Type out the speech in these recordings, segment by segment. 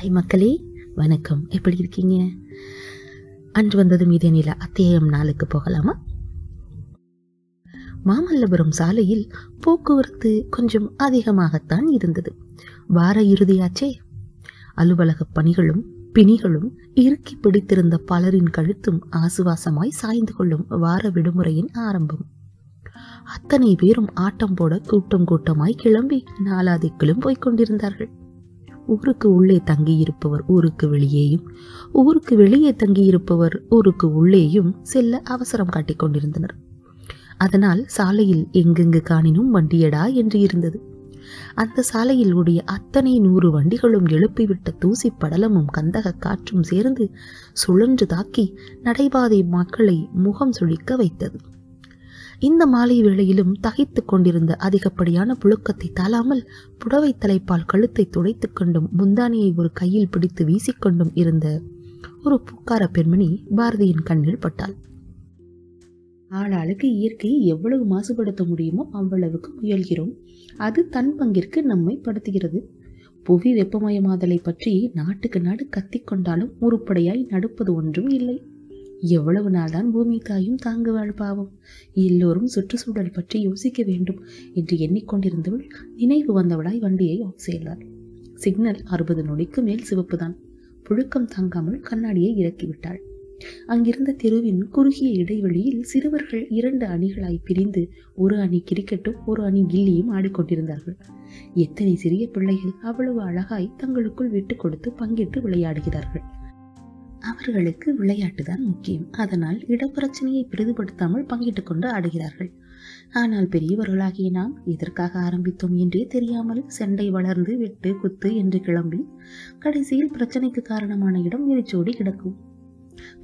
Hi மக்களே, வணக்கம். எப்படி இருக்கீங்க? அன்று வந்ததும் இதே நில அத்தியாயம் 4க்கு போகலாமா? மாமல்லபுரம் சாலையில் போக்குவரத்து கொஞ்சம் அதிகமாகத்தான் இருந்தது. வார இறுதியாச்சே. அலுவலக பணிகளும் பிணிகளும் இறுக்கி பிடித்திருந்த பலரின் கழுத்தும் ஆசுவாசமாய் சாய்ந்து கொள்ளும் வார விடுமுறையின் ஆரம்பம். அத்தனை பேரும் ஆட்டம் போட கூட்டம் கூட்டமாய் கிளம்பி நாலாதிக்கிலும் போய்கொண்டிருந்தார்கள். ஊருக்கு உள்ளே தங்கியிருப்பவர் ஊருக்கு வெளியேயும், ஊருக்கு வெளியே தங்கியிருப்பவர் ஊருக்கு உள்ளேயும் செல்ல அவசரம் காட்டிக் கொண்டிருந்தனர். அதனால் சாலையில் எங்கெங்கு காணினும் வண்டியடா என்று இருந்தது. அந்த சாலையில் ஓடிய அத்தனை 100 வண்டிகளும் எழுப்பிவிட்ட தூசி படலமும் கந்தக காற்றும் சேர்ந்து சுழன்று தாக்கி நடைபாதை மக்களை முகம் சுழிக்க வைத்தது. இந்த மாலை வேளையிலும் தகைத்து கொண்டிருந்த அதிகப்படியான புழுக்கத்தை தாளாமல் புடவை தலைப்பால் கழுத்தை துடைத்து கொண்டும் முந்தானியை ஒரு கையில் பிடித்து வீசிக்கொண்டும் இருந்த ஒரு பூக்கார பெண்மணி பாரதியின் கண்ணில் பட்டாள். ஆளாளுக்கு இயற்கையை எவ்வளவு மாசுபடுத்த முடியுமோ அவ்வளவுக்கு முயல்கிறோம். அது தன் பங்கிற்கு நம்மை படுத்துகிறது. புவி வெப்பமயமாதலை பற்றி நாட்டுக்கு நாடு கத்திக்கொண்டாலும் உருப்படையாய் நடப்பது ஒன்றும் இல்லை. எவ்வளவு நாள்தான் பூமி தாயும் தாங்குவாள்? பாவம், எல்லோரும் சுற்றுச்சூழல் பற்றி யோசிக்க வேண்டும் என்று எண்ணிக்கொண்டிருந்தவள் நினைவு வந்தவளாய் வண்டியை ஆஃப் செய்தாள். சிக்னல் 60 நொடிக்கு மேல் சிவப்புதான். புழுக்கம் தாங்காமல் கண்ணாடியை இறக்கிவிட்டாள். அங்கிருந்த தெருவின் குறுகிய இடைவெளியில் சிறுவர்கள் 2 அணிகளாய் பிரிந்து ஒரு அணி கிரிக்கெட்டும் ஒரு அணி கில்லியும் ஆடிக்கொண்டிருந்தார்கள். எத்தனை சிறிய பிள்ளைகள் அவ்வளவு அழகாய் தங்களுக்குள் விட்டு கொடுத்து பங்கிட்டு விளையாடுகிறார்கள். அவர்களுக்கு விளையாட்டுதான் முக்கியம். அதனால் இடப்பிரச்சனையை பெரிதுபடுத்தாமல் பங்கிட்டு கொண்டு ஆடுகிறார்கள். ஆனால் பெரியவர்களாகிய நாம் எதற்காக ஆரம்பித்தோம் என்றே தெரியாமல் சண்டை வளர்ந்து வெட்டு குத்து என்று கிளம்பி கடைசியில் பிரச்சனைக்கு காரணமான இடம் எரிச்சோடி கிடக்கும்.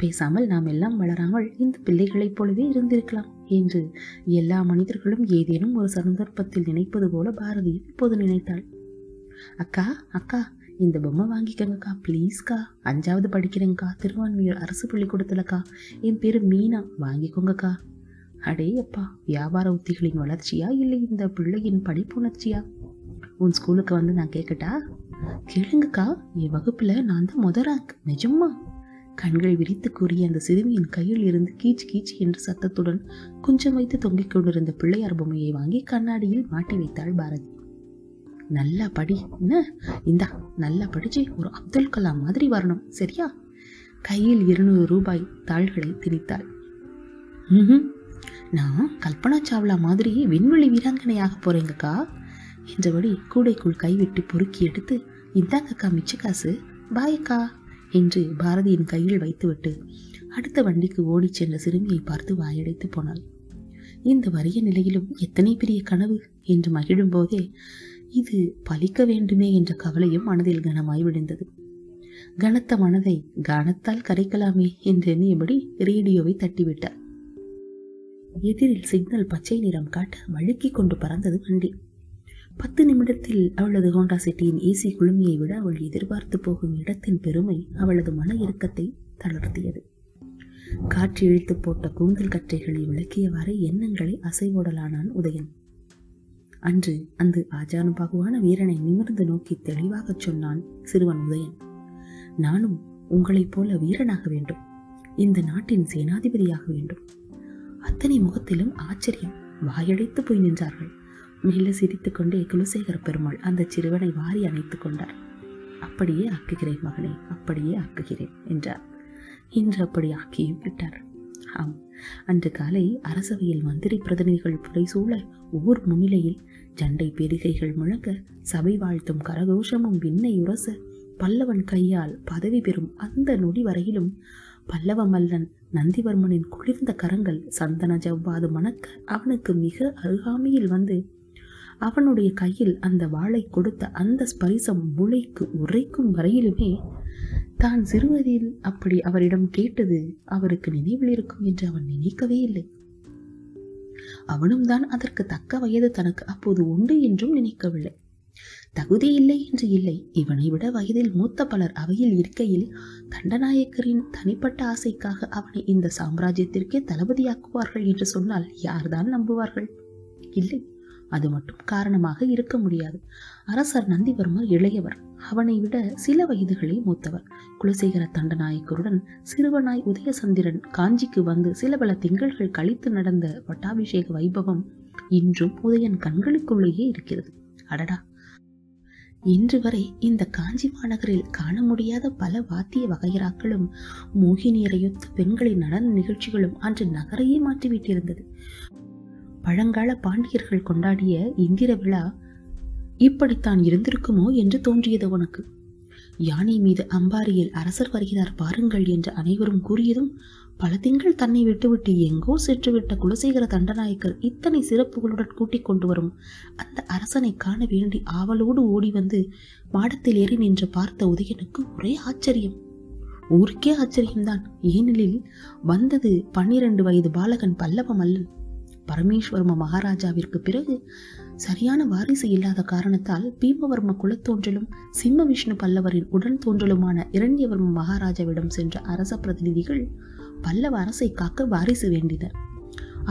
பேசாமல் நாம் எல்லாம் வளராமல் இந்த பிள்ளைகளைப் போலவே இருந்திருக்கலாம் என்று எல்லா மனிதர்களும் ஏதேனும் ஒரு சந்தர்ப்பத்தில் நினைப்பது போல பாரதி இப்போது நினைத்தாள். அக்கா அக்கா, இந்த பொம்மை வாங்கிக்கங்கக்கா, ப்ளீஸ்க்கா. 5வது படிக்கிறேங்க்கா, திருவான்மையூர் அரசு பள்ளிக்கூடத்துலக்கா. என் பேர் மீனா, வாங்கிக்கோங்கக்கா. அடே அப்பா, வியாபார உத்திகளின் வளர்ச்சியா இல்லை இந்த பிள்ளையின் படிப்புணர்ச்சியா? உன் ஸ்கூலுக்கு வந்து நான் கேட்கட்டா? கேளுங்கக்கா, என் வகுப்பில் நான் தான் முத ரேங்க். நிஜம்மா? கண்கள் விரித்து கூறிய அந்த சிறுமியின் கையில் இருந்து கீச் கீச் என்று சத்தத்துடன் கொஞ்சம் வைத்து தொங்கிக் கொண்டிருந்த பிள்ளையார் பொம்மையை வாங்கி கண்ணாடியில் மாட்டி வைத்தாள் பாரதி. நல்லா படி, என்ன இந்தா, நல்லா படிச்சு ஒரு அப்துல் கலாம் மாதிரி வரணும், சரியா? கையில் 200 ரூபாய் தாள்களை திணித்தாள். நான் கல்பனா சாவ்லா மாதிரி விண்வெளி வீராங்கனையாக போறேங்கக்கா என்றபடி கூடைக்குள் கைவிட்டு பொறுக்கி எடுத்து, இந்தாங்கக்கா மிச்ச காசு, பாயக்கா என்று பாரதியின் கையில் வைத்துவிட்டு அடுத்த வண்டிக்கு ஓடி சென்ற சிறுமியை பார்த்து வாயடைத்து போனாள். இந்த வறிய நிலையிலும் எத்தனை பெரிய கனவு என்று மகிழும் போதே இது பலிக்க வேண்டுமே என்ற கவலையும் மனதில் கனமாய் விழுந்தது. கனத்த மனதை கனத்தால் கரைக்கலாமே என்று எண்ணியபடி ரேடியோவை தட்டிவிட்டார். எதிரில் சிக்னல் பச்சை நிறம் காட்ட வழுக்கி கொண்டு பறந்தது வண்டி. 10 நிமிடத்தில் அவளது ஹோண்டா சிட்டியின் ஏசி குழுமையை விட அவள் எதிர்பார்த்து போகும் இடத்தின் பெருமை அவளது மன இறுக்கத்தை தளர்த்தியது. காற்று இழுத்து போட்ட கூந்தல் கற்றைகளை விளக்கியவாறு எண்ணங்களை அசைவோடலானான் உதயன். அன்று அந்த ஆஜானுபாகுவான வீரனை நிமிர்ந்து நோக்கி தெளிவாக சொன்னான் சிறுவன் உதயன். நானும் உங்களைப் போல வீரனாக வேண்டும், இந்த நாட்டின் சேனாதிபதியாக வேண்டும். அத்தனை முகத்திலும் ஆச்சரியம். வாயடைத்து போய் நின்றார்கள். மெல்ல சிரித்துக்கொண்டே குலசேகர பெருமாள் அந்த சிறுவனை வாரி அணைத்து கொண்டார். அப்படியே ஆக்குகிறேன் மகனே, அப்படியே ஆக்குகிறேன் என்றார். இன்று அப்படி ஆக்கியும் விட்டார். ஆம், அன்று காலை அரசவையில் மந்திரி பிரதிநிதிகள் புரைசூழ ஊர் முன்னிலையில் சண்டை பேரிகைகள் முழங்க சபை வாழ்த்தும் கரகோஷமும் விண்ணை உரச பல்லவன் கையால் பதவி பெறும் அந்த நொடி வரையிலும் பல்லவ மல்லன் நந்திவர்மனின் குளிர்ந்த கரங்கள் சந்தன ஜவ்வாது மணக்க அவனுக்கு மிக அருகாமையில் வந்து அவனுடைய கையில் அந்த வாளை கொடுத்த அந்த ஸ்பரிசம் முளைக்கு உரைக்கும் வரையிலுமே தான் சிறுவதில் அப்படி அவரிடம் கேட்டது அவருக்கு நினைவில் இருக்கும் என்று அவன் நினைக்கவே இல்லை. அவனும் தான் அதற்கு தக்க வயது தனக்கு அப்போது உண்டு என்றும் நினைக்கவில்லை. தகுதி இல்லை என்று இல்லை, இவனை விட வயதில் மூத்த பலர் அவையில் இருக்கையில் தண்டநாயக்கரின் தனிப்பட்ட ஆசைக்காக அவனை இந்த சாம்ராஜ்யத்திற்கே தளபதியாக்குவார்கள் என்று சொன்னால் யார்தான் நம்புவார்கள்? இல்லை, அது மட்டும் காரணமாக இருக்க முடியாது. அரசர் நந்திவர்மர் இளையவர், அவனை விட சில வயதுகளை மூத்தவர். குலசேகர தண்டநாயக்கருடன் சிறுவனாய் உதயசந்திரன் காஞ்சிக்கு வந்து சில பல திங்கள்கள் கழித்து நடந்த பட்டாபிஷேக வைபவம் இன்றும் உதயன் கண்களுக்குள்ளேயே இருக்கிறது. அடடா, இன்று வரை இந்த காஞ்சி மாநகரில் காண முடியாத பல வாத்திய வகையராக்களும் மோகினியரையொத்த பெண்களின் நடன நிகழ்ச்சிகளும் அன்று நகரையே மாற்றிவிட்டிருந்தது. பழங்கால பாண்டியர்கள் கொண்டாடிய இந்திர விழா இப்படித்தான் இருந்திருக்குமோ என்று தோன்றியது உனக்கு. யானை மீது அம்பாரியில் அரசர் வருகிறார் பாருங்கள் என்று அனைவரும் கூறியதும் பல திங்கள் தன்னை விட்டுவிட்டு எங்கோ சென்றுவிட்ட குலசேகர தண்டநாயக்கர் இத்தனை சிறப்புகளுடன் கூட்டிக் கொண்டு வரும் அந்த அரசனை காண வேண்டி ஆவலோடு ஓடி வந்து மாடத்தில் ஏறி நின்று பார்த்த உதயனுக்கு ஒரே ஆச்சரியம். ஊருக்கே ஆச்சரியம்தான். ஏனெனில் வந்தது 12 வயது பாலகன் பல்லவ மல்லன். பரமேஸ்வர்ம மகாராஜாவிற்கு பிறகு சரியான வாரிசு இல்லாத காரணத்தால் பீமவர்ம குலத்தோன்றலும் சிம்ம விஷ்ணு பல்லவரின் உடன் தோன்றலுமான இரண்யவர்ம மகாராஜாவிடம் சென்ற அரச பிரதிநிதிகள் பல்லவ அரசை காக்க வாரிசு வேண்டினர்.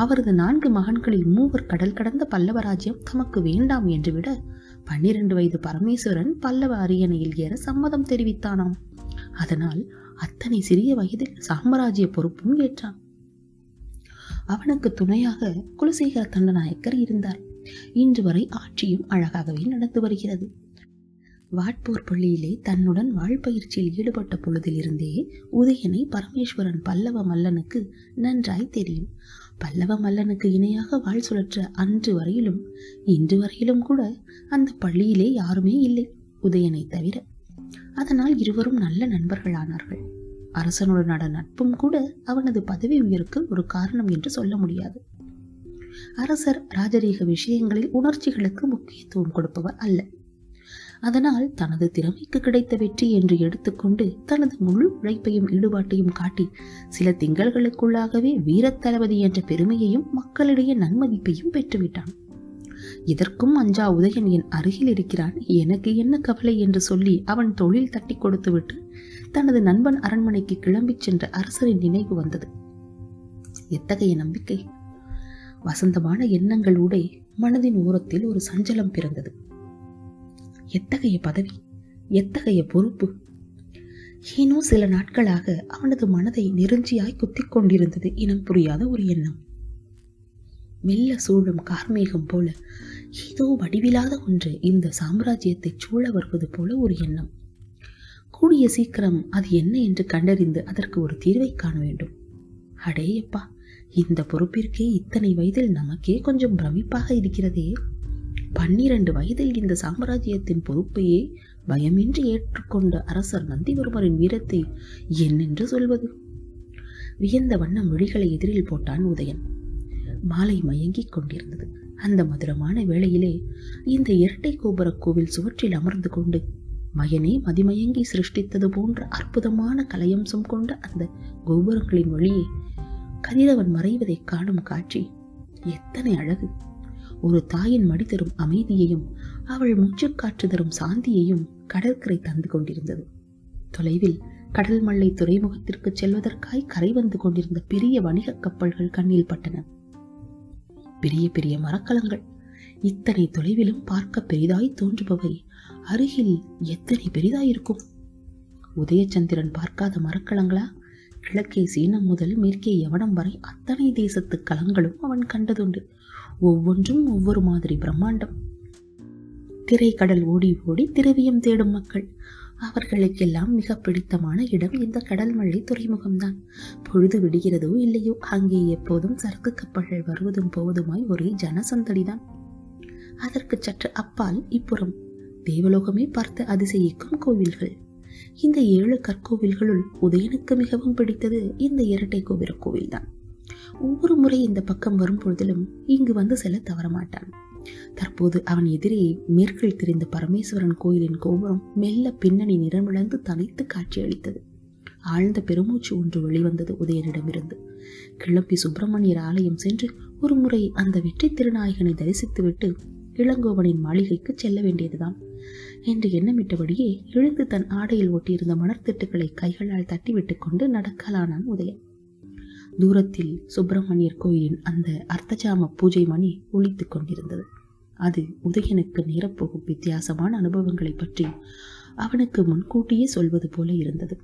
அவரது 4 மகன்களில் 3 கடல் கடந்த பல்லவ ராஜ்யம் தமக்கு வேண்டாம் என்று விட 12 வயது பரமேஸ்வரன் பல்லவ அரியணையில் ஏற சம்மதம் தெரிவித்தானாம். அதனால் அத்தனை சிறிய வயதில் சாம்ராஜ்ய பொறுப்பும் ஏற்றான். அவனுக்கு துணையாக குலசேகர தண்டநாயக்கர் இருந்தார். இன்று வரை ஆட்சியும் அழகாகவே நடந்து வருகிறது. வாட்போர் பள்ளியிலே தன்னுடன் வாழ்பயிற்சியில் ஈடுபட்ட பொழுதிலிருந்தே உதயனை பரமேஸ்வரன் பல்லவ மல்லனுக்கு நன்றாய் தெரியும். பல்லவ மல்லனுக்கு இணையாக வாழ் சுழற்ற அன்று வரையிலும் இன்று வரையிலும் கூட அந்த பள்ளியிலே யாருமே இல்லை உதயனை தவிர. அதனால் இருவரும் நல்ல நண்பர்களானார்கள். அரசனுடனான நட்பும் கூட அவனது பதவி உயர்வுக்கு ஒரு காரணம் என்று சொல்ல முடியாது. அரசர் ராஜரீக விஷயங்களில் உணர்ச்சிகளுக்கு முக்கியத்துவம் கொடுப்பவர் அல்ல. அதனால் தனது திறமைக்கு கிடைத்த வெற்றி என்று எடுத்துக்கொண்டு தனது முழு உழைப்பையும் ஈடுபாட்டையும் காட்டி சில திங்கள்களுக்குள்ளாகவே வீரத்தளபதி என்ற பெருமையையும் மக்களிடையே நன்மதிப்பையும் பெற்றுவிட்டான். இதற்கும் அஞ்சா உதயன் என் அருகில் இருக்கிறான், எனக்கு என்ன கவலை என்று சொல்லி அவன் தொழில் தட்டி கொடுத்துவிட்டு தனது நண்பன் அரண்மனைக்கு கிளம்பிச் சென்ற அரசரின் நினைவு வந்தது. எத்தகைய நம்பிக்கை! வசந்தமான எண்ணங்களோட மனதின் ஓரத்தில் ஒரு சஞ்சலம் பிறந்தது. எத்தகைய பதவி, எத்தகைய பொறுப்பு! ஏனோ சில நாட்களாக அவனது மனதை நெருஞ்சியாய் குத்திக் கொண்டிருந்தது இனம் புரியாத ஒரு எண்ணம். மெல்ல சூழும் கார்மேகம் போல ஏதோ வடிவில்லாத ஒன்று இந்த சாம்ராஜ்யத்தை சூழ வருவது போல ஒரு எண்ணம். கூடிய சீக்கிரம் அது என்ன என்று கண்டறிந்து அதற்கு ஒரு தீர்வை காண வேண்டும். அடேயப்பா, இந்த பொறுப்பிற்கே இத்தனை வயதில் நமக்கே கொஞ்சம் பிரமிப்பாக இருக்கிறதே. 12 வயதில் இந்த சாம்ராஜ்யத்தின் பொறுப்பையே பயமின்றி ஏற்றுக்கொண்ட அரசர் நந்திவர்மரின் வீரத்தை என்னென்று சொல்வது? வியந்த வண்ணம் விழிகளை எதிரில் போட்டான் உதயன். மாலை மயங்கிக் கொண்டிருந்தது. அந்த மதுரமான வேளையிலே இந்த இரட்டை கோபுர கோவில் சுவற்றில் அமர்ந்து கொண்டு மயனே மதிமயங்கி சிருஷ்டித்தது போன்ற அற்புதமான கலையம்சம் கொண்ட அந்த கோபுரங்களின் வழியே கதிரவன் மறைவதை காணும் காட்சி எத்தனை அழகு! ஒரு தாயின் மடி தரும் அமைதியையும் அவள் மூச்சுக்காற்று தரும் சாந்தியையும் கடற்கரை தந்து கொண்டிருந்தது. தொலைவில் கடல் மல்லை துறைமுகத்திற்கு செல்வதற்காய் கரை வந்து கொண்டிருந்த பெரிய வணிக கப்பல்கள் கண்ணில் பட்டன. பெரிய பெரிய மரக்கலங்கள் இத்தனை தொலைவிலும் பார்க்க பெரிதாய் தோன்றுபவை அருகில் எத்தனை பெரிதாயிருக்கும்! உதயச்சந்திரன் பார்க்காத மரக்கலங்களா? கிழக்கே சீனம் முதல் மேற்கே யவனம் வரை அத்தனை தேசத்து கலங்களும் அவன் கண்டதுண்டு. ஒவ்வொன்றும் ஒவ்வொரு மாதிரி பிரம்மாண்டம். திரைக்கடல் ஓடி ஓடி திரவியம் தேடும் மக்கள், அவர்களுக்கெல்லாம் மிக பிடித்தமான இடம் இந்த கடல்மல்லை துறைமுகம்தான். பொழுது விடுகிறதோ இல்லையோ அங்கே எப்போதும் சரக்கு கப்பல்கள் வருவதும் போவதுமாய் ஒரே ஜனசந்தடிதான். அதற்கு சற்று அப்பால் இப்புறம் தேவலோகமே பார்த்து அதிசயிக்கும் கோவில்கள். இந்த 7 கற்கோவில்களுள் உதயனுக்கு மிகவும் பிடித்தது இந்த இரட்டை கோபுர கோவில்தான். ஒவ்வொரு முறை இந்த பக்கம் வரும்பொழுதிலும் இங்கு வந்து செல்ல தவறமாட்டான். தற்போது அவன் எதிரே மேற்கில் தெரிந்த பரமேஸ்வரன் கோயிலின் கோபுரம் மெல்ல பின்னணி நிறமிழந்து தனித்து காட்சியளித்தது. ஆழ்ந்த பெருமூச்சு ஒன்று வெளிவந்தது உதயனிடமிருந்து. கிளம்பி சுப்பிரமணியர் ஆலயம் சென்று ஒரு முறை அந்த வெற்றி திருநாயகனை தரிசித்துவிட்டு இளங்கோவனின் மாளிகைக்கு செல்ல வேண்டியதுதான் என்று எண்ணமிட்டபடியே எழுந்து தன் ஆடையில் ஒட்டியிருந்த மணற்திட்டுக்களை கைகளால் தட்டிவிட்டு கொண்டு நடக்கலானான் உதயன். தூரத்தில் சுப்பிரமணியர் கோயிலின் அந்த அர்த்தஜாம பூஜை மணி ஒலித்து கொண்டிருந்தது. அது உதயனுக்கு நேரப்போகும் வித்தியாசமான அனுபவங்களை பற்றி அவனுக்கு முன்கூட்டியே சொல்வது போல இருந்தது.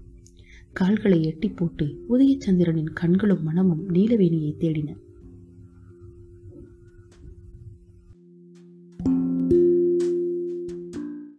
கால்களை எட்டி போட்டு உதயச்சந்திரனின் கண்களும் மனமும் நீலவேணியை தேடின.